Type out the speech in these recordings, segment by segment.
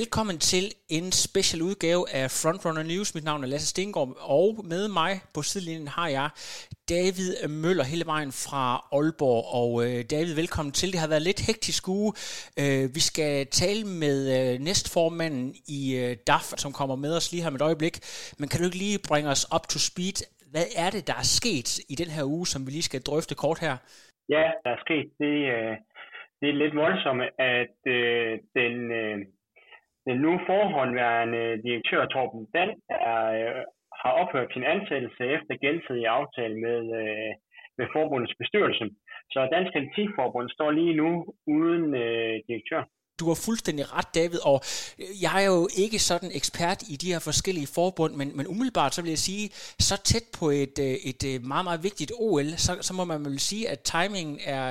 Velkommen til en special udgave af Frontrunner News. Mit navn er Lasse Stengård, og med mig på sidelinjen har jeg David Møller hele vejen fra Aalborg. Og David, velkommen til. Det har været lidt hektisk uge. Vi skal tale med næstformanden i DAF, som kommer med os lige her med et øjeblik. Men kan du ikke lige bringe os up to speed? Hvad er det, der er sket i den her uge, som vi lige skal drøfte kort her? Ja, der er sket det er lidt voldsomt, at den nu forhåndværende direktør Torben Bent har ophørt sin ansættelse efter gensidig aftale med forbundets bestyrelse. Så Dansk Atletikforbund står lige nu uden direktør. Du har fuldstændig ret, David, og jeg er jo ikke sådan ekspert i de her forskellige forbund, men umiddelbart så vil jeg sige, så tæt på et meget, meget vigtigt OL, så må man vel sige, at timingen er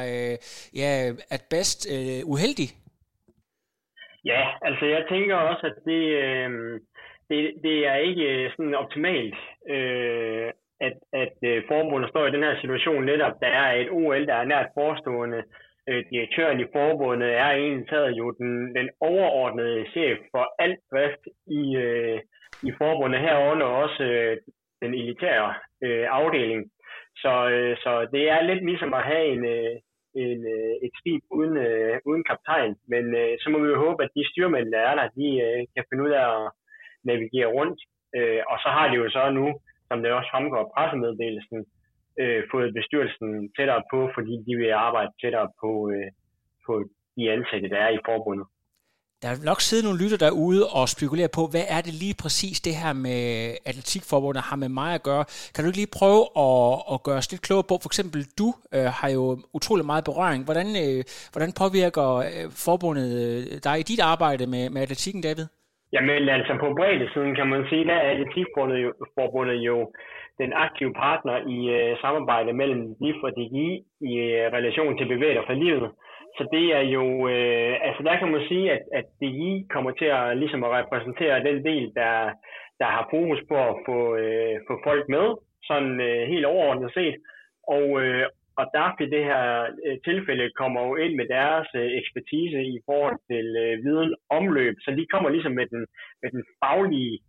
at bedst uheldig. Ja, altså jeg tænker også, at det er ikke sådan optimalt, at forbundet står i den her situation netop. Der er et OL, der er nært forestående. Direktøren i forbundet er egentlig jo den overordnede chef for alt drift i forbundet, herunder også den elitære afdeling. Så det er lidt ligesom at have et skib uden kaptajn, men så må vi jo håbe, at de styrmænd, der er der, de kan finde ud af at navigere rundt. Og så har de jo så nu, som det også fremgår af pressemeddelelsen, fået bestyrelsen tættere på, fordi de vil arbejde tættere på de ansatte, der er i forbundet. Der er nok siddet nogle lytter derude og spekulerer på, hvad er det lige præcis det her med Atletikforbundet har med mig at gøre. Kan du ikke lige prøve at gøre os lidt klogere på, for eksempel du har jo utrolig meget berøring. Hvordan påvirker forbundet dig i dit arbejde med atletikken, David? Jamen altså på breddesiden kan man sige, der er Atletikforbundet jo den aktive partner i samarbejde mellem DIF og DGI i relation til bevægelser for livet. Så det er jo, altså der kan man sige, at DGI kommer til at ligesom at repræsentere den del, der har fokus på at få folk med, sådan helt overordnet set. Og DAF i det her tilfælde kommer jo ind med deres ekspertise i forhold til viden om løb, så de kommer ligesom med den faglige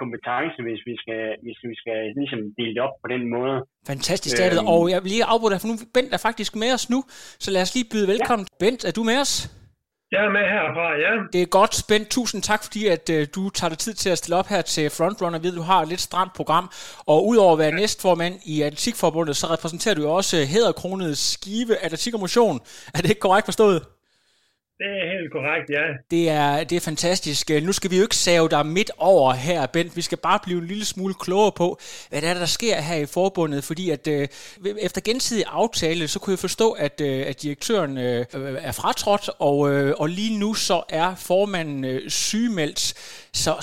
kompetence, hvis vi skal ligesom dele det op på den måde. Fantastisk, David. Og jeg vil lige afbryde dig, for nu Bent er faktisk med os nu, så lad os lige byde velkommen. Ja. Bent, er du med os? Jeg er med herfra, ja. Det er godt, Bent. Tusind tak, fordi at du tager dig tid til at stille op her til Frontrunner. Jeg ved, du har et lidt stramt program, og udover at være næstformand i Atletikforbundet, så repræsenterer du jo også Hæderkronet Skive Atletik og Motion. Er det ikke korrekt forstået? Det er helt korrekt, ja. Det er fantastisk. Nu skal vi jo ikke save dig midt over her, Bent. Vi skal bare blive en lille smule klogere på, hvad der er, der sker her i forbundet. Fordi at efter gensidig aftale, så kunne jeg forstå, at direktøren er fratrådt, og lige nu så er formanden sygemeldt.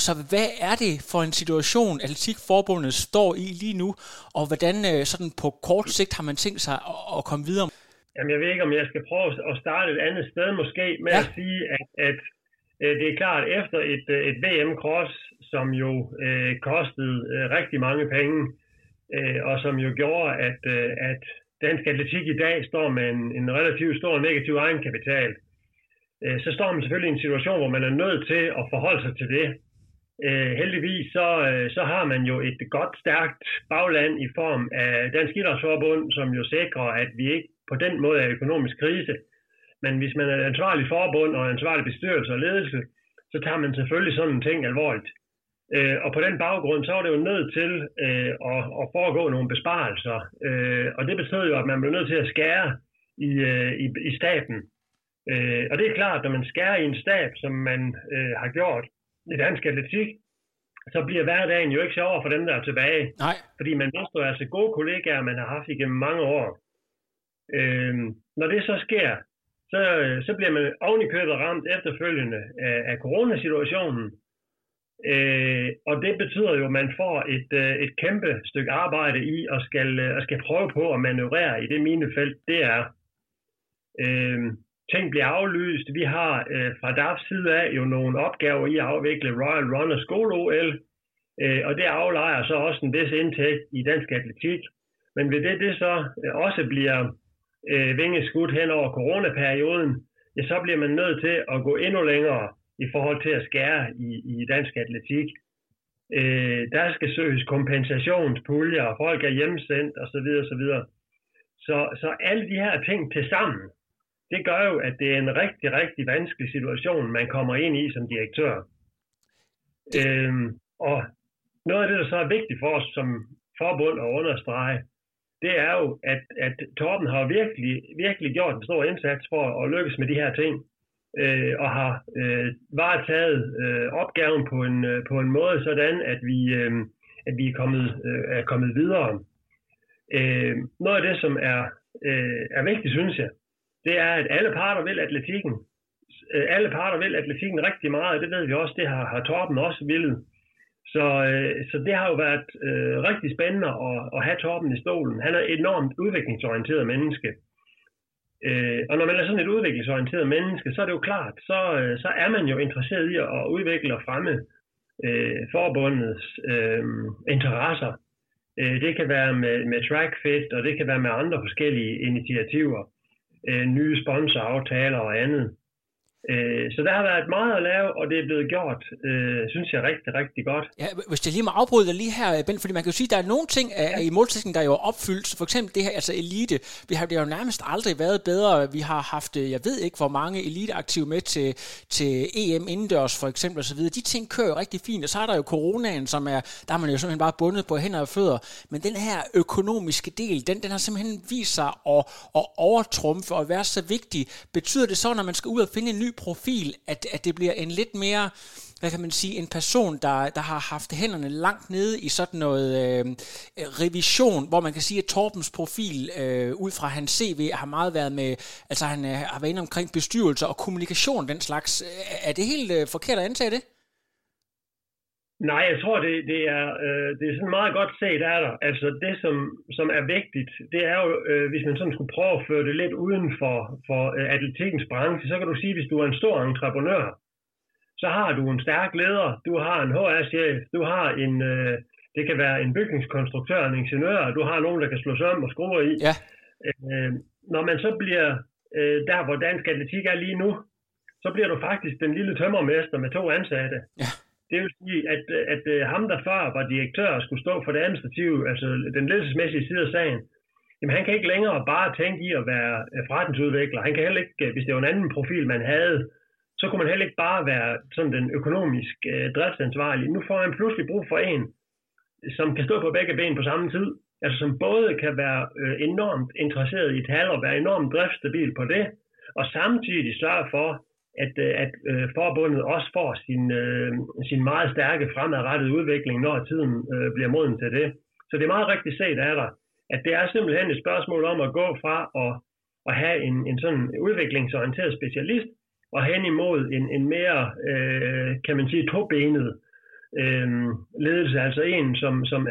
Så hvad er det for en situation, Atletikforbundet står i lige nu, og hvordan sådan på kort sigt har man tænkt sig at komme videre? Jamen, jeg ved ikke, om jeg skal prøve at starte et andet sted måske med at sige, at det er klart, at efter et VM-cross, som jo kostede rigtig mange penge, og som jo gjorde, at dansk atletik i dag står med en relativt stor negativ egenkapital, så står man selvfølgelig i en situation, hvor man er nødt til at forholde sig til det. Heldigvis så har man jo et godt, stærkt bagland i form af Dansk Idrætsforbund, som jo sikrer, at vi ikke på den måde er økonomisk krise. Men hvis man er ansvarlig forbund og ansvarlig bestyrelse og ledelse, så tager man selvfølgelig sådan en ting alvorligt. Og på den baggrund, så var det jo nødt til at foregå nogle besparelser. Og det betød jo, at man blev nødt til at skære i staben. Og det er klart, at når man skærer i en stab, som man har gjort i dansk atletik, så bliver hverdagen jo ikke sjovere for dem, der er tilbage. Nej. Fordi man mister altså gode kollegaer, man har haft igennem mange år. Når det så sker, så bliver man oven i købet ramt efterfølgende af coronasituationen, og det betyder jo, at man får et kæmpe stykke arbejde i og skal prøve på at manøvrere i det minefelt, det er. Ting bliver aflyst. Vi har fra DAFs side af jo nogle opgaver i at afvikle Royal Run og Skole OL, og det aflejer så også en vis indtægt i dansk atletik. Men ved det så også bliver vingeskudt hen over coronaperioden, ja, så bliver man nødt til at gå endnu længere i forhold til at skære i dansk atletik. Der skal søges kompensationspuljer, og folk er hjemsendt osv. osv. Så alle de her ting til sammen, det gør jo, at det er en rigtig, rigtig vanskelig situation, man kommer ind i som direktør. Og noget af det, der så er vigtigt for os som forbund at understrege, det er jo, at Torben har virkelig, virkelig gjort en stor indsats for at lykkes med de her ting, og har varetaget opgaven på en måde, sådan at vi er kommet videre. Noget af det, som er vigtigt, synes jeg, det er, at alle parter vil atletikken. Alle parter vil atletikken rigtig meget, og det ved vi også, det har Torben også villet. Så det har jo været rigtig spændende at have Torben i stolen. Han er et enormt udviklingsorienteret menneske. Og når man er sådan et udviklingsorienteret menneske, så er det jo klart, så er man jo interesseret i at udvikle og fremme forbundets interesser. Det kan være med TrackFit, og det kan være med andre forskellige initiativer, nye sponsoraftaler og andet. Så der har været meget at lave, og det er blevet gjort, synes jeg, rigtig, rigtig godt. Ja, hvis jeg lige må afbryde dig lige her, Bent, fordi man kan jo sige, at der er nogle ting i målsætningen, der er jo opfyldt. For eksempel det her, altså elite. Det har jo nærmest aldrig været bedre. Vi har haft, jeg ved ikke, hvor mange eliteaktive med til EM indendørs, for eksempel, og så videre. De ting kører jo rigtig fint, og så er der jo coronaen, som er, der er man jo simpelthen bare bundet på hænder og fødder. Men den her økonomiske del, den har simpelthen vist sig at overtrumfe og være så vigtig. Betyder det så, når man skal ud og finde en ny profil, at det bliver en lidt mere, hvad kan man sige, en person, der har haft hænderne langt nede i sådan noget revision, hvor man kan sige, at Torbens profil ud fra hans CV har meget været med, altså han har været inde omkring bestyrelser og kommunikation, den slags. Er det helt forkert at antage det? Nej, jeg tror, det er sådan meget godt set af dig. Altså det, som er vigtigt, det er jo, hvis man sådan skulle prøve at føre det lidt uden for atletikkens branche, så kan du sige, hvis du er en stor entreprenør, så har du en stærk leder, du har en HR-chef, du har det kan være en bygningskonstruktør, en ingeniør, du har nogen, der kan slå sammen og skrue i. Ja. Når man så bliver der, hvor dansk atletik er lige nu, så bliver du faktisk den lille tømmermester med 2 ansatte. Ja. Det vil sige, at ham, der før var direktør og skulle stå for det administrative, altså den ledelsesmæssige side af sagen, jamen han kan ikke længere bare tænke i at være forretningsudvikler. Han kan heller ikke, hvis det var en anden profil, man havde, så kunne man heller ikke bare være sådan den økonomisk driftsansvarlige. Nu får han pludselig brug for en, som kan stå på begge ben på samme tid. Altså som både kan være enormt interesseret i tal og være enormt driftsstabil på det, og samtidig sørge for, at forbundet også får sin meget stærke fremadrettede udvikling, når tiden bliver moden til det. Så det er meget rigtigt set af dig, at det er simpelthen et spørgsmål om at gå fra at have en sådan udviklingsorienteret specialist, og hen imod en mere, kan man sige, tobenet ledelse, altså en, som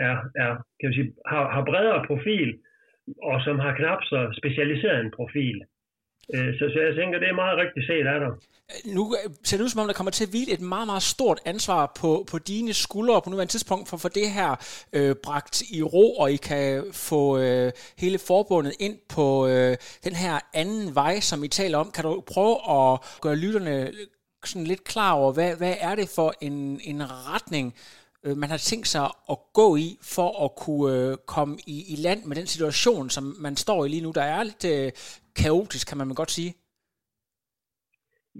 er kan man sige, har bredere profil, og som har knap så specialiseret en profil. Så jeg tænker, det er meget rigtigt set af dig. Nu ser det ud som om, der kommer til at hvile et meget, meget stort ansvar på dine skuldre på nuværende tidspunkt, for det her bragt i ro, og I kan få hele forbundet ind på den her anden vej, som I taler om. Kan du prøve at gøre lytterne sådan lidt klar over, hvad er det for en retning, man har tænkt sig at gå i for at kunne komme i land med den situation, som man står i lige nu, der er lidt kaotisk, kan man godt sige?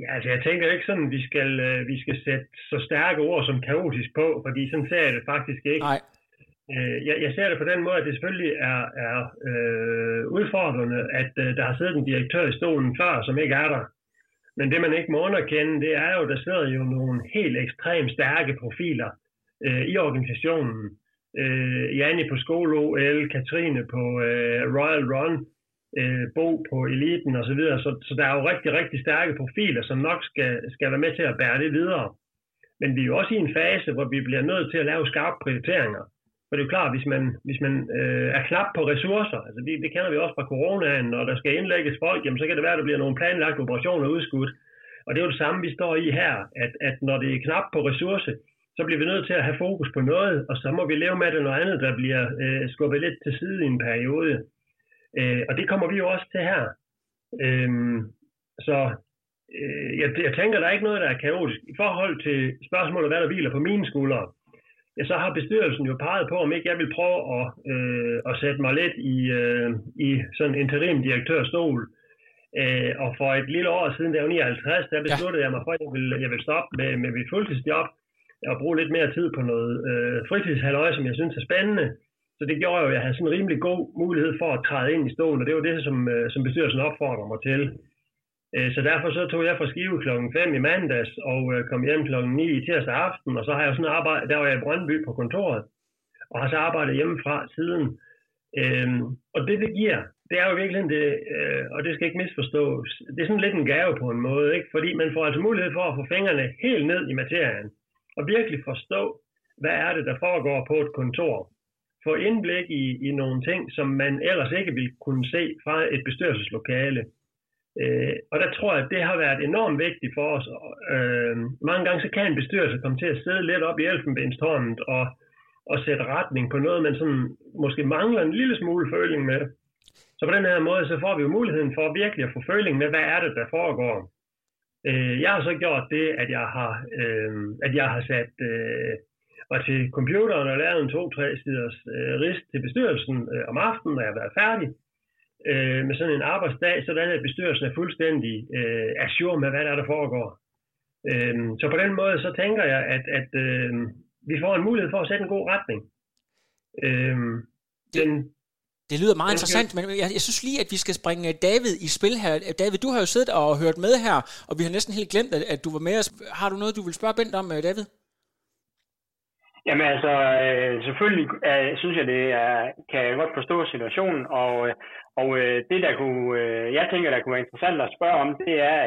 Ja, altså jeg tænker ikke sådan, vi skal sætte så stærke ord som kaotisk på, fordi sådan ser jeg det faktisk ikke. Nej. Jeg ser det på den måde, at det selvfølgelig er udfordrende, at der har siddet en direktør i stolen før, som ikke er der. Men det man ikke må underkende, det er jo, der sidder jo nogle helt ekstremt stærke profiler i organisationen. Janne på Skole OL, Katrine på Royal Run, Bo på eliten osv. Så der er jo rigtig, rigtig stærke profiler, som nok skal være med til at bære det videre. Men vi er jo også i en fase, hvor vi bliver nødt til at lave skarpe prioriteringer. For det er jo klart, hvis man er knap på ressourcer, altså det kender vi også fra coronaen, når der skal indlægges folk, jamen så kan det være, at der bliver nogle planlagte operationer udskudt. Og det er jo det samme, vi står i her, at når det er knap på ressourcer, så bliver vi nødt til at have fokus på noget, og så må vi leve med det noget andet, der bliver skubbet lidt til side i en periode. Og det kommer vi jo også til her. Så jeg tænker, der er ikke noget, der er kaotisk. I forhold til spørgsmålet, hvad der hviler på mine skuldre, ja, så har bestyrelsen jo peget på, om ikke jeg vil prøve at sætte mig lidt i sådan en interimdirektørstol. Og for et lille år siden, der var 59, der besluttede jeg mig for, at jeg vil stoppe med mit fuldtidsjob og bruge lidt mere tid på noget fritidshalløj, som jeg synes er spændende. Så det gjorde jo, at jeg havde sådan en rimelig god mulighed for at træde ind i stolen, og det var det, som bestyrelsen opfordrer mig til. Så derfor så tog jeg fra Skive kl. 5 i mandags og kom hjem kl. 9 i tirsdag aften, og så har jeg sådan arbejdet, der var jeg i Brøndby på kontoret, og har så arbejdet hjemmefra siden. Og det giver, det er jo virkelig det, og det skal ikke misforstås, det er sådan lidt en gave på en måde, ikke? Fordi man får altså mulighed for at få fingrene helt ned i materien, og virkelig forstå, hvad er det, der foregår på et kontor. Få indblik i nogle ting, som man ellers ikke ville kunne se fra et bestyrelseslokale. Og der tror jeg, at det har været enormt vigtigt for os. Mange gange så kan en bestyrelse komme til at sidde lidt op i elfenbenstårnet og sætte retning på noget, man sådan, måske mangler en lille smule føling med. Så på den her måde, så får vi jo muligheden for virkelig at få føling med, hvad er det, der foregår. Jeg har så gjort det, at jeg har sat mig til computeren og lavet en 2-3 siders rist til bestyrelsen om aftenen, når jeg har været færdig med sådan en arbejdsdag, sådan at bestyrelsen er fuldstændig ajour med, hvad der foregår. Så på den måde, så tænker jeg, at vi får en mulighed for at sætte en god retning. Det lyder meget interessant, men jeg synes lige, at vi skal springe David i spil her. David, du har jo siddet og hørt med her, og vi har næsten helt glemt, at du var med os. Har du noget, du vil spørge Bent om, David? Jamen altså, selvfølgelig synes jeg, kan jeg godt forstå situationen, og det der jeg tænker, der kunne være interessant at spørge om, det er,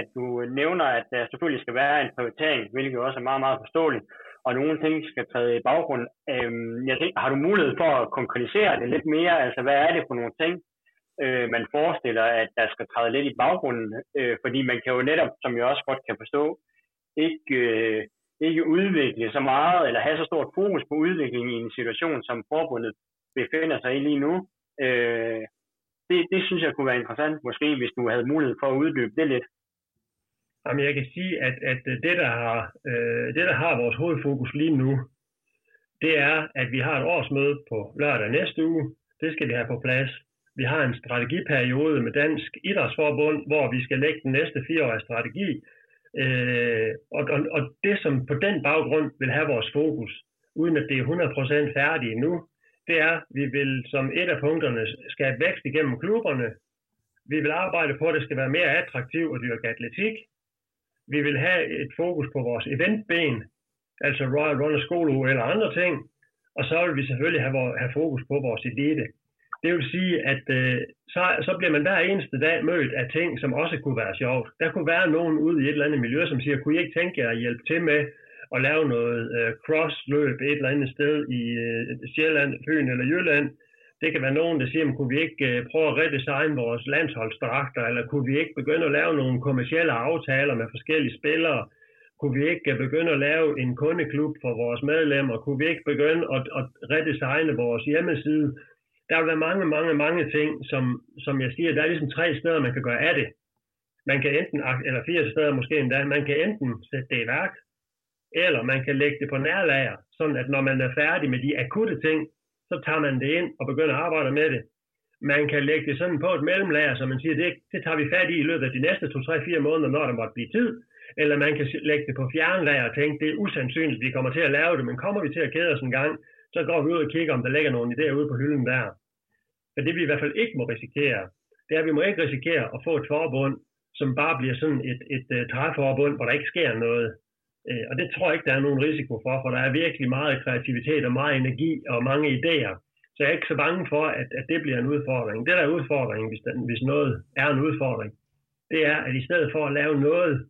at du nævner, at der selvfølgelig skal være en prioritering, hvilket også er meget, meget forståeligt, og nogle ting skal træde i baggrunden. Jeg tænker, har du mulighed for at konkretisere det lidt mere? Altså, hvad er det for nogle ting, man forestiller, at der skal træde lidt i baggrunden? Fordi man kan jo netop, som jeg også godt kan forstå, ikke udvikle så meget, eller have så stort fokus på udviklingen i en situation, som forbundet befinder sig i lige nu. Det synes jeg kunne være interessant, måske hvis du havde mulighed for at uddybe det lidt. Jamen, jeg kan sige, at det, der har vores hovedfokus lige nu, det er, at vi har et årsmøde på lørdag næste uge. Det skal vi have på plads. Vi har en strategiperiode med Dansk Idrætsforbund, hvor vi skal lægge den næste 4-årige strategi, og det, som på den baggrund vil have vores fokus, uden at det er 100% færdigt endnu, det er, at vi vil som et af punkterne skabe vækst igennem klubberne. Vi vil arbejde på, at det skal være mere attraktivt at dyrke atletik. Vi vil have et fokus på vores eventben, altså Royal Run og Skole OL eller andre ting. Og så vil vi selvfølgelig have fokus på vores elite. Det vil sige, at så bliver man hver eneste dag mødt af ting, som også kunne være sjovt. Der kunne være nogen ude i et eller andet miljø, som siger, kunne I ikke tænke jer at hjælpe til med at lave noget crossløb et eller andet sted i Sjælland, Fyn eller Jylland? Det kan være nogen, der siger, kunne vi ikke prøve at redesigne vores landsholdsdragter, eller kunne vi ikke begynde at lave nogle kommercielle aftaler med forskellige spillere? Kunne vi ikke begynde at lave en kundeklub for vores medlemmer? Kunne vi ikke begynde at redesigne vores hjemmeside? Der vil være mange, mange, mange ting, som jeg siger, der er ligesom 3 steder, man kan gøre af det. Man kan enten, eller 4 steder måske endda, man kan enten sætte det i værk, eller man kan lægge det på nærlager, sådan at når man er færdig med de akutte ting, så tager man det ind og begynder at arbejde med det. Man kan lægge det sådan på et mellemlager, så man siger, det tager vi fat i løbet af de næste 2-3-4 måneder, når der måtte blive tid. Eller man kan lægge det på fjernlager og tænke, det er usandsynligt, vi kommer til at lave det, men kommer vi til at kede os en gang, så går vi ud og kigger, om der ligger nogle idéer ude på hylden der. Men det vi i hvert fald ikke må risikere, det er, at vi må ikke risikere at få et forbund, som bare bliver sådan et træforbund, hvor der ikke sker noget. Og det tror jeg ikke, der er nogen risiko for der er virkelig meget kreativitet og meget energi og mange idéer. Så jeg er ikke så bange for, at det bliver en udfordring. Det der er udfordringen, hvis noget er en udfordring, det er, at i stedet for at lave noget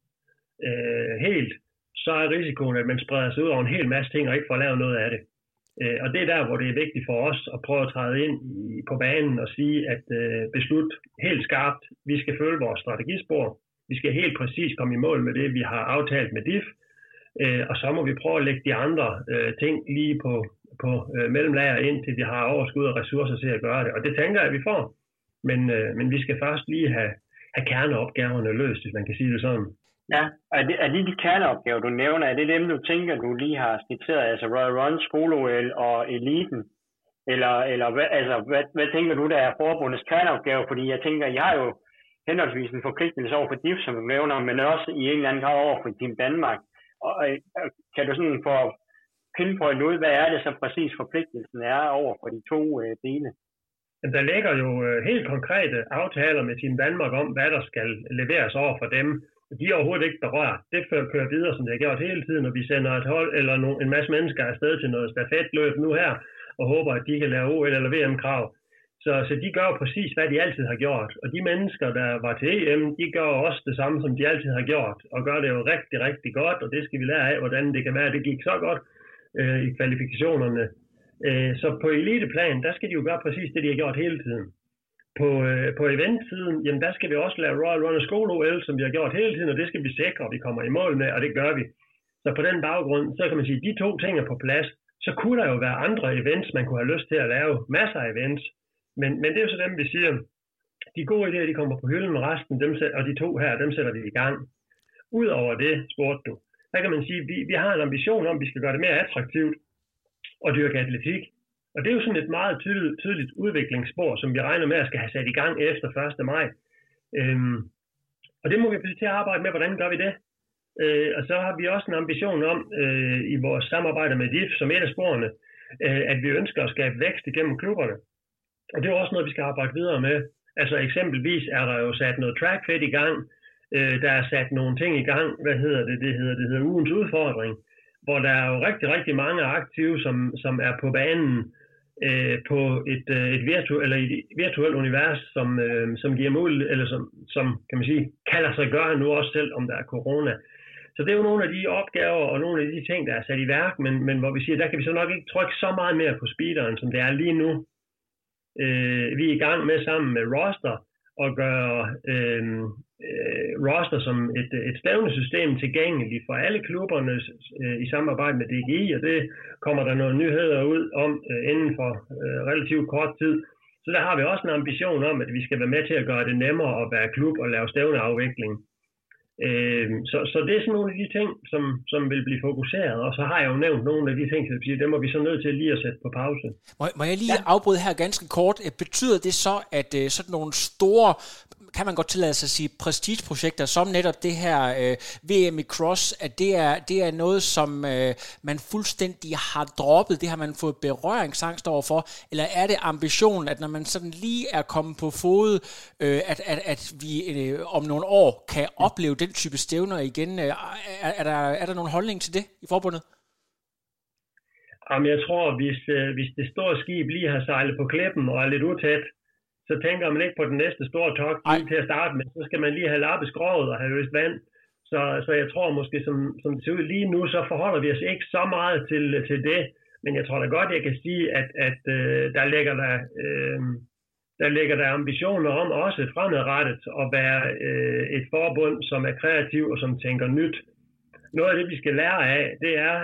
helt, så er risikoen, at man spreder sig ud over en hel masse ting og ikke får lavet noget af det. Og det er der, hvor det er vigtigt for os at prøve at træde ind på banen og sige, at beslut helt skarpt, vi skal følge vores strategispor, vi skal helt præcis komme i mål med det, vi har aftalt med DIF, og så må vi prøve at lægge de andre ting lige på mellemlager ind, til vi har overskud og ressourcer til at gøre det. Og det tænker jeg, at vi får, men vi skal først lige have er kerneopgaverne løst, hvis man kan sige det sådan. Ja, er lige de kerneopgaver, du nævner, er det dem, du tænker, du lige har skitseret, altså Royal Run, Skole OL og Eliten? Eller altså, hvad tænker du, der er forbundets kerneopgave? Fordi jeg tænker, I har jo henholdsvis en forpligtelse over for DIF, som du nævner, men også i en eller anden grad over for Team Danmark. Og kan du sådan få pinpoint ud, hvad er det så præcis forpligtelsen er over for de to dele? Der ligger jo helt konkrete aftaler med Team Danmark om, hvad der skal leveres over for dem. De er overhovedet ikke berørt. Det kører videre, som det har gjort hele tiden, og vi sender et hold eller en masse mennesker afsted til noget stafetløb nu her, og håber, at de kan lave OL eller VM-krav. Så de gør præcis, hvad de altid har gjort. Og de mennesker, der var til EM, de gør også det samme, som de altid har gjort, og gør det jo rigtig, rigtig godt, og det skal vi lære af, hvordan det kan være, at det gik så godt i kvalifikationerne. Så på eliteplan, der skal de jo gøre præcis det, de har gjort hele tiden. På eventsiden, jamen der skal vi også lave Royal Run og Skole OL, som vi har gjort hele tiden, og det skal vi sikre, at vi kommer i mål med, og det gør vi. Så på den baggrund, så kan man sige, at de to ting er på plads. Så kunne der jo være andre events, man kunne have lyst til at lave, masser af events. Men det er jo så dem, vi siger, de gode idéer, de kommer på hylden, og resten, og de to her, dem sætter vi i gang. Udover det, spurgte du, der kan man sige, at vi har en ambition om, at vi skal gøre det mere attraktivt at dyrke atletik. Og det er jo sådan et meget tydeligt udviklingsspor, som vi regner med at skal have sat i gang efter 1. maj. Og det må vi til at arbejde med, hvordan gør vi det? Og så har vi også en ambition om, i vores samarbejde med DIF, som et af sporene, at vi ønsker at skabe vækst igennem klubberne. Og det er også noget, vi skal arbejde videre med. Altså eksempelvis er der jo sat noget TrackFit i gang, der er sat nogle ting i gang, det hedder ugens udfordring, hvor der er jo rigtig, rigtig mange aktive, som er på banen på et virtuelt univers, som giver mulighed, eller som kan man sige, kalder sig gøre nu også selv, om der er corona. Så det er jo nogle af de opgaver og nogle af de ting, der er sat i værk, men hvor vi siger, der kan vi så nok ikke trykke så meget mere på speederen, som det er lige nu. Vi er i gang med sammen med roster og gøre roster som et stævnesystem tilgængeligt for alle klubberne i samarbejde med DGI, og det kommer der nogle nyheder ud om inden for relativt kort tid. Så der har vi også en ambition om, at vi skal være med til at gøre det nemmere at være klub og lave stævneafvikling. Så det er sådan nogle af de ting, som vil blive fokuseret, og så har jeg jo nævnt nogle af de ting, som siger, dem må vi så nødt til lige at sætte på pause. Må jeg lige afbryde her ganske kort? Betyder det så, at sådan nogle store, kan man godt tillade sig at sige, prestigeprojekter, som netop det her VM i Cross, at det er noget, som man fuldstændig har droppet, det har man fået berøringsangst overfor, eller er det ambitionen, at når man sådan lige er kommet på fod, at vi om nogle år kan opleve den type stævner igen? Er der nogen holdning til det i forbundet? Jamen, jeg tror, hvis det store skib lige har sejlet på klippen og er lidt utæt, så tænker man ikke på den næste store togt til at starte med. Så skal man lige have lappet skroget og have øst vand. Så jeg tror måske, som det ser ud lige nu, så forholder vi os ikke så meget til det. Men jeg tror da godt, jeg kan sige, at der ligger der ambitioner om også fremadrettet at være et forbund, som er kreativ og som tænker nyt. Noget af det, vi skal lære af, det er,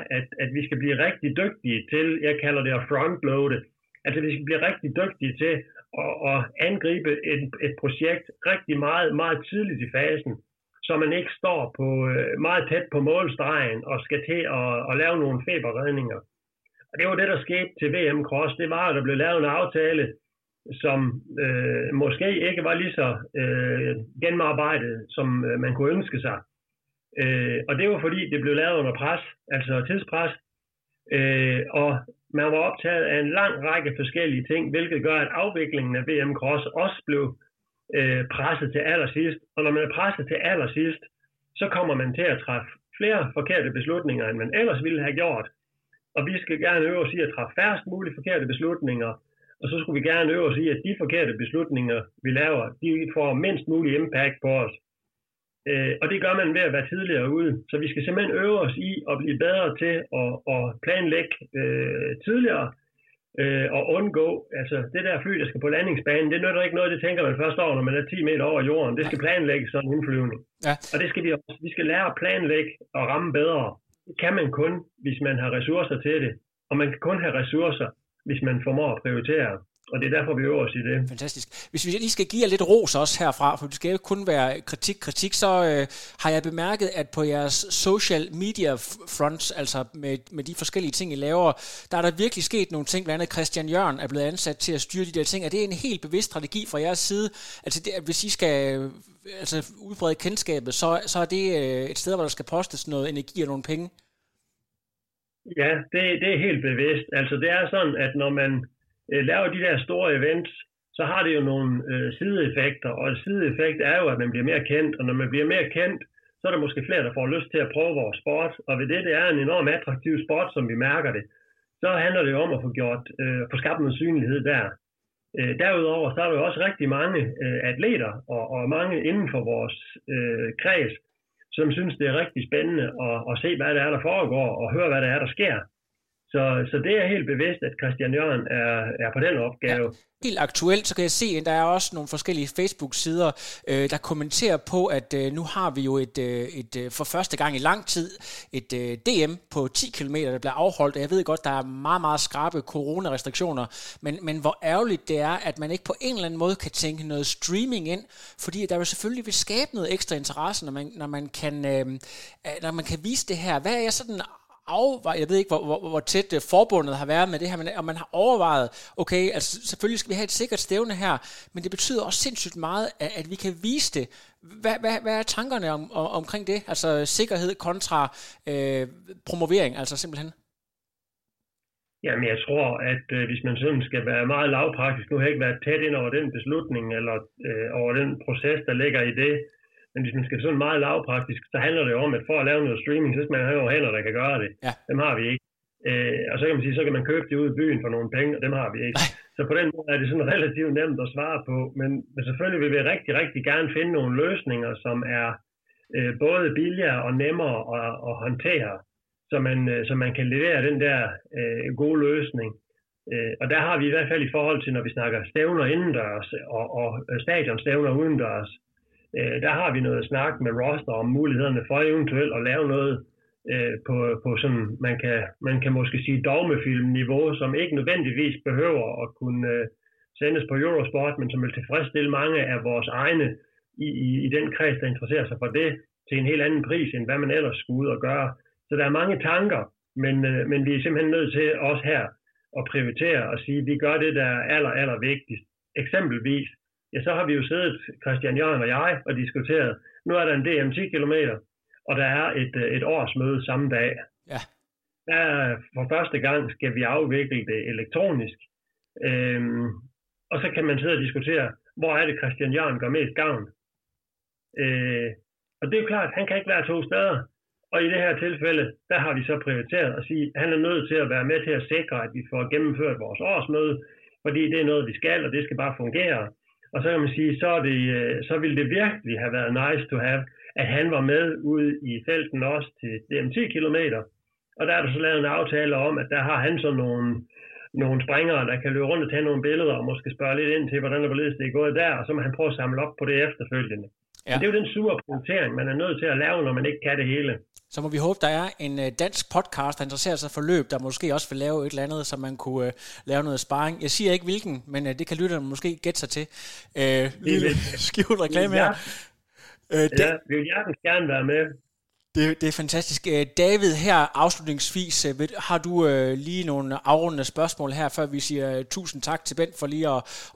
at vi skal blive rigtig dygtige til, jeg kalder det at frontloade, altså vi skal blive rigtig dygtige til at angribe et projekt rigtig meget, meget tidligt i fasen, så man ikke står på, meget tæt på målstregen og skal til at lave nogle feberredninger. Og det var det, der skete til VM Cross. Det var, at der blev lavet en aftale, som måske ikke var lige så gennemarbejdet, som man kunne ønske sig. Og det var fordi, det blev lavet under pres, altså tidspres, og man var optaget af en lang række forskellige ting, hvilket gør, at afviklingen af VM Cross også blev presset til allersidst. Og når man er presset til allersidst, så kommer man til at træffe flere forkerte beslutninger, end man ellers ville have gjort. Og vi skal gerne øve os i at træffe færrest mulige forkerte beslutninger, og så skulle vi gerne øve os i, at de forkerte beslutninger, vi laver, de får mindst mulig impact på os. Og det gør man ved at være tidligere ude. Så vi skal simpelthen øve os i at blive bedre til at planlægge tidligere og undgå. Altså det der fly, der skal på landingsbanen, det nytter ikke noget, det tænker man først over, når man er 10 meter over jorden. Det skal planlægges sådan en indflyvning. Ja. Og det skal vi også. Vi skal lære at planlægge og ramme bedre. Det kan man kun, hvis man har ressourcer til det. Og man kan kun have ressourcer, hvis man formår at prioritere. Og det er derfor, vi øver os i det. Fantastisk. Hvis vi lige skal give jer lidt ros også herfra, for det skal jo ikke kun være kritik, så har jeg bemærket, at på jeres social media fronts, altså med de forskellige ting, I laver, der er der virkelig sket nogle ting, blandt andet Christian Jørgen er blevet ansat til at styre de der ting. Er det en helt bevidst strategi fra jeres side? Altså det, hvis I skal udbrede kendskabet, så er det et sted, hvor der skal postes noget energi og nogle penge? Ja, det er helt bevidst. Altså det er sådan, at når man laver de der store events, så har det jo nogle sideeffekter, og et sideeffekt er jo, at man bliver mere kendt, og når man bliver mere kendt, så er der måske flere, der får lyst til at prøve vores sport, og ved det er en enormt attraktiv sport, som vi mærker det, så handler det jo om at få skabt noget synlighed der. Derudover, så er der jo også rigtig mange atleter, og mange inden for vores kreds, som synes, det er rigtig spændende at se, hvad det er, der foregår, og høre, hvad det er, der sker. Så det er helt bevidst, at Christian Jørgen er på den opgave. Ja, helt aktuelt, så kan jeg se, at der er også nogle forskellige Facebook-sider, der kommenterer på, at nu har vi jo et for første gang i lang tid et DM på 10 km, der bliver afholdt. Jeg ved godt, der er meget, meget skarpe coronarestriktioner, men hvor ærgerligt det er, at man ikke på en eller anden måde kan tænke noget streaming ind, fordi der jo selvfølgelig vil skabe noget ekstra interesse, når man kan vise det her. Hvad er jeg sådan... Jeg ved ikke, hvor tæt forbundet har været med det her, men og man har overvejet, okay, altså selvfølgelig skal vi have et sikkert stævne her, men det betyder også sindssygt meget, at vi kan vise det. Hvad er tankerne omkring det? Altså sikkerhed kontra promovering, altså simpelthen? Jamen jeg tror, at hvis man sådan skal være meget lavpraktisk, nu har jeg ikke været tæt ind over den beslutning, eller over den proces, der ligger i det, men hvis man skal sådan meget lavpraktisk, så handler det jo om, at for at lave noget streaming, så skal man have nogle hænder, der kan gøre det. Ja. Dem har vi ikke. Og så kan man sige, så kan man købe det ud i byen for nogle penge, og dem har vi ikke. Ej. Så på den måde er det sådan relativt nemt at svare på. Men selvfølgelig vil vi rigtig, rigtig gerne finde nogle løsninger, som er både billigere og nemmere at håndtere, så man kan levere den der gode løsning. Og der har vi i hvert fald i forhold til, når vi snakker stævner indendørs og stadionstævner udendørs, der har vi noget at snakke med roster om mulighederne for eventuelt at lave noget på sådan, man kan måske sige dogmefilmniveau, som ikke nødvendigvis behøver at kunne sendes på Eurosport, men som vil tilfredsstille mange af vores egne i den kreds, der interesserer sig for det, til en helt anden pris, end hvad man ellers skulle ud og gøre. Så der er mange tanker, men vi er simpelthen nødt til også her at prioritere og sige, at vi gør det, der er aller vigtigst. Eksempelvis, ja, så har vi jo siddet, Christian Jørgen og jeg, og diskuteret, nu er der en DM 10 km, og der er et årsmøde samme dag. Ja. Der, for første gang skal vi afvikle det elektronisk, og så kan man sidde og diskutere, hvor er det, Christian Jørgen gør mest gavn. Og det er jo klart, han kan ikke være to steder, og i det her tilfælde, der har vi så prioriteret at sige, at han er nødt til at være med til at sikre, at vi får gennemført vores årsmøde, fordi det er noget, vi skal, og det skal bare fungere. Og så kan man sige, så ville det virkelig have været nice to have, at han var med ude i felten også til DM 10 km. Og der er der så lavet en aftale om, at der har han så nogle springere, der kan løbe rundt og tage nogle billeder, og måske spørge lidt ind til, hvordan det er gået der, og så må han prøve at samle op på det efterfølgende. Ja. Men det er jo den sure prioritering, man er nødt til at lave, når man ikke kan det hele. Så må vi håbe, der er en dansk podcast, der interesserer sig for løb, der måske også vil lave et eller andet, så man kunne lave noget sparring. Jeg siger ikke hvilken, men det kan lytterne måske gætte sig til. Lille skjult reklame her. Ja, vi vil gerne være med. Det er fantastisk. David, her afslutningsvis, har du lige nogle afrundende spørgsmål her, før vi siger tusind tak til Bent for lige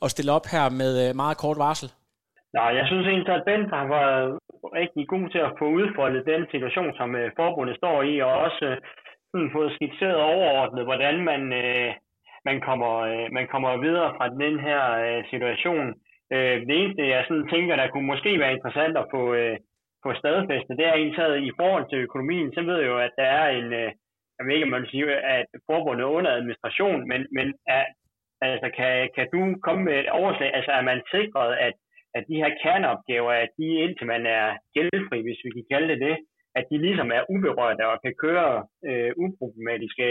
at stille op her med meget kort varsel? Nej, jeg synes egentlig, at Bent har været rigtig god til at få udfoldet den situation, som forbundet står i, og også fået skitseret og overordnet, hvordan man kommer videre fra den her situation. Det eneste, jeg sådan tænker, der kunne måske være interessant at få stadfæstet, det er indtaget i forhold til økonomien. Så ved jeg jo, at der er jeg ved ikke, om man vil sige, at forbundet er under administration, men kan du komme med et overslag? Altså, er man sikret, at de her kerneopgaver, at de indtil man er gældfri, hvis vi kan kalde det, at de ligesom er uberørte og kan køre uproblematiske,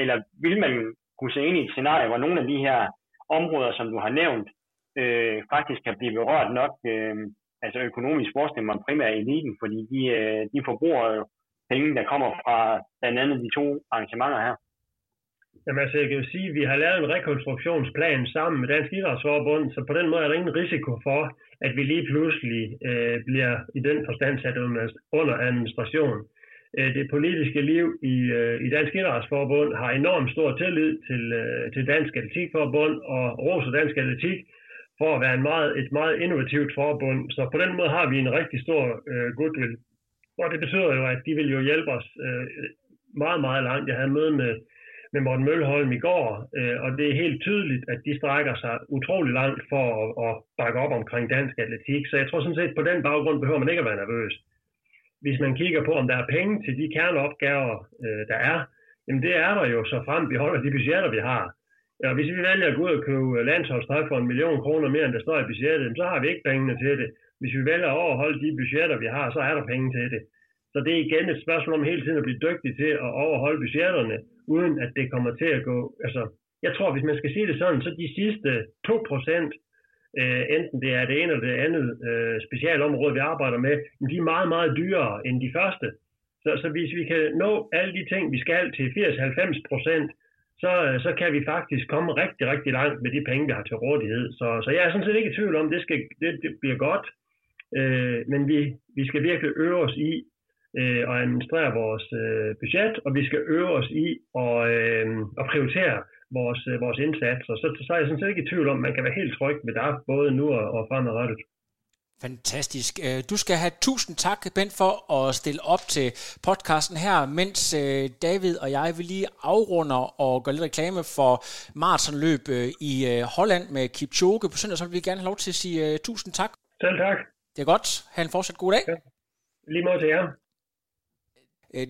eller vil man kunne se ind i et scenarie, hvor nogle af de her områder, som du har nævnt, faktisk kan blive berørt nok, altså økonomisk forestiller man primært eliten, fordi de forbruger penge, der kommer fra blandt andet de to arrangementer her. Jamen altså, jeg kan jo sige, at vi har lavet en rekonstruktionsplan sammen med Dansk Idrætsforbund, så på den måde er der ingen risiko for, at vi lige pludselig bliver i den forstand sat under administration. Det politiske liv i Dansk Idrætsforbund har enormt stor tillid til Dansk Atletikforbund og roser Dansk Atletik for at være et meget innovativt forbund. Så på den måde har vi en rigtig stor goodwill. Og det betyder jo, at de vil jo hjælpe os meget, meget langt. Jeg havde møde med Morten Mølholm i går, og det er helt tydeligt, at de strækker sig utrolig langt for at bakke op omkring dansk atletik. Så jeg tror sådan set, på den baggrund behøver man ikke at være nervøs. Hvis man kigger på, om der er penge til de kerneopgaver, der er, jamen det er der jo, så frem vi holder de budgetter, vi har. Og hvis vi vælger at gå ud og købe landsholdstøj for 1 million kroner mere, end der står i budgettet, så har vi ikke pengene til det. Hvis vi vælger at overholde de budgetter, vi har, så er der penge til det. Så det er igen et spørgsmål om hele tiden at blive dygtig til at overholde budgetterne, uden at det kommer til at gå... Altså, jeg tror, hvis man skal sige det sådan, så de sidste 2%, enten det er det ene eller det andet specialområde, vi arbejder med, de er meget, meget dyrere end de første. Så hvis vi kan nå alle de ting, vi skal til 80-90%, så kan vi faktisk komme rigtig, rigtig langt med de penge, vi har til rådighed. Så jeg er sådan set ikke i tvivl om, det bliver godt, men vi skal virkelig øve os i og administrere vores budget, og vi skal øve os i at prioritere vores indsatser. Så er jeg sådan set ikke i tvivl om, man kan være helt tryg med DAF, både nu og fremadrettet. Fantastisk. Du skal have 1000 tak, Bent, for at stille op til podcasten her, mens David og jeg vil lige afrunder og gøre lidt reklame for maratonløb i Holland med Kipchoge på søndag, så vil vi gerne have lov til at sige 1000 tak. Selv tak. Det er godt. Ha' en fortsat god dag. Ja. Lige måde til jer.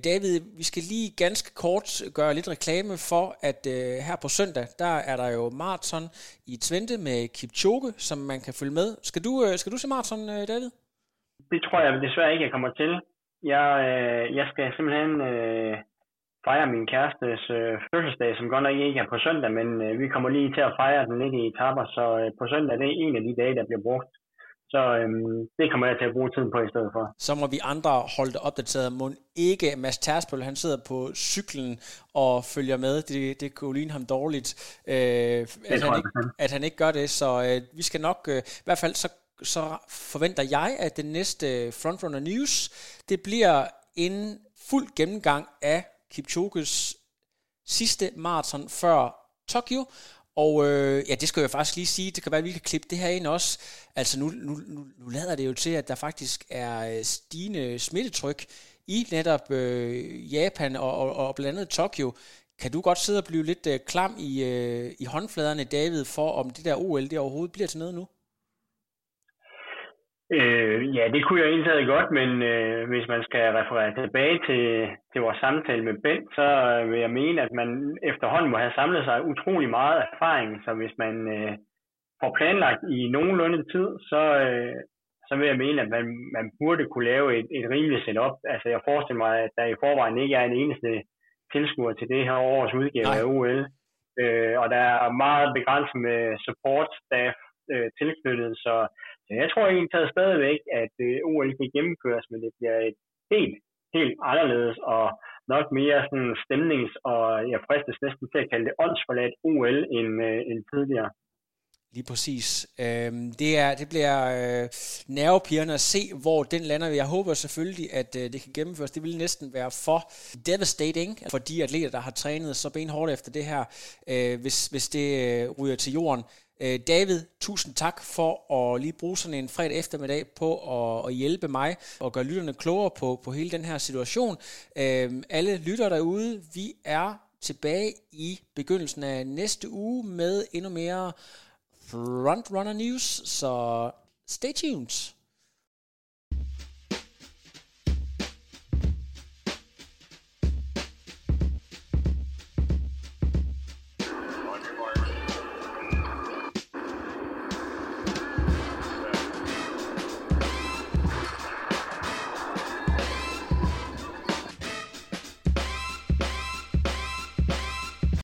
David, vi skal lige ganske kort gøre lidt reklame for, at her på søndag, der er der jo maraton i Twente med Kipchoge, som man kan følge med. Skal du se maraton, David? Det tror jeg desværre ikke, jeg kommer til. Jeg skal simpelthen fejre min kærestes fødselsdag, som godt nok ikke er på søndag, men vi kommer lige til at fejre den lidt i etaper, så på søndag det er en af de dage, der bliver brugt. Så det kommer jeg til at bruge tiden på i stedet for. Så må vi andre holde det opdateret. Mon ikke Mads Terzbøl, han sidder på cyklen og følger med. Det kunne ligne ham dårligt, at han ikke gør det. Så vi skal nok, i hvert fald så forventer jeg, at den næste Frontrunner News, det bliver en fuld gennemgang af Kipchoges sidste maraton før Tokyo. Og ja, det skal jeg faktisk lige sige, det kan være, at vi kan klippe det her ind også. Altså nu lader det jo til, at der faktisk er stigende smittetryk i netop Japan og blandt andet Tokyo. Kan du godt sidde og blive lidt klam i håndfladerne, David, for om det der OL det overhovedet bliver til noget nu? Ja, det kunne jeg indtaget godt, men hvis man skal referere tilbage til vores samtale med Bent, så vil jeg mene, at man efterhånden må have samlet sig utrolig meget erfaring, så hvis man får planlagt i nogenlunde tid, så vil jeg mene, at man burde kunne lave et rimeligt setup. Altså jeg forestiller mig, at der i forvejen ikke er en eneste tilskuer til det her års udgave af OL, og der er meget begrænset med support-staff tilknyttet, så jeg tror egentlig taget stadigvæk, at OL kan gennemføres, men det bliver et helt anderledes og nok mere sådan stemnings- og jeg fristes næsten til at kalde det åndsforladt OL end tidligere. Lige præcis. Det bliver nervepirrende at se, hvor den lander. Jeg håber selvfølgelig, at det kan gennemføres. Det vil næsten være for devastating for de atleter, der har trænet så benhårdt efter det her, hvis det ryger til jorden. David, 1000 tak for at lige bruge sådan en fredag eftermiddag på at hjælpe mig og gøre lytterne klogere på hele den her situation. Alle lytter derude, vi er tilbage i begyndelsen af næste uge med endnu mere Frontrunner News, så stay tuned!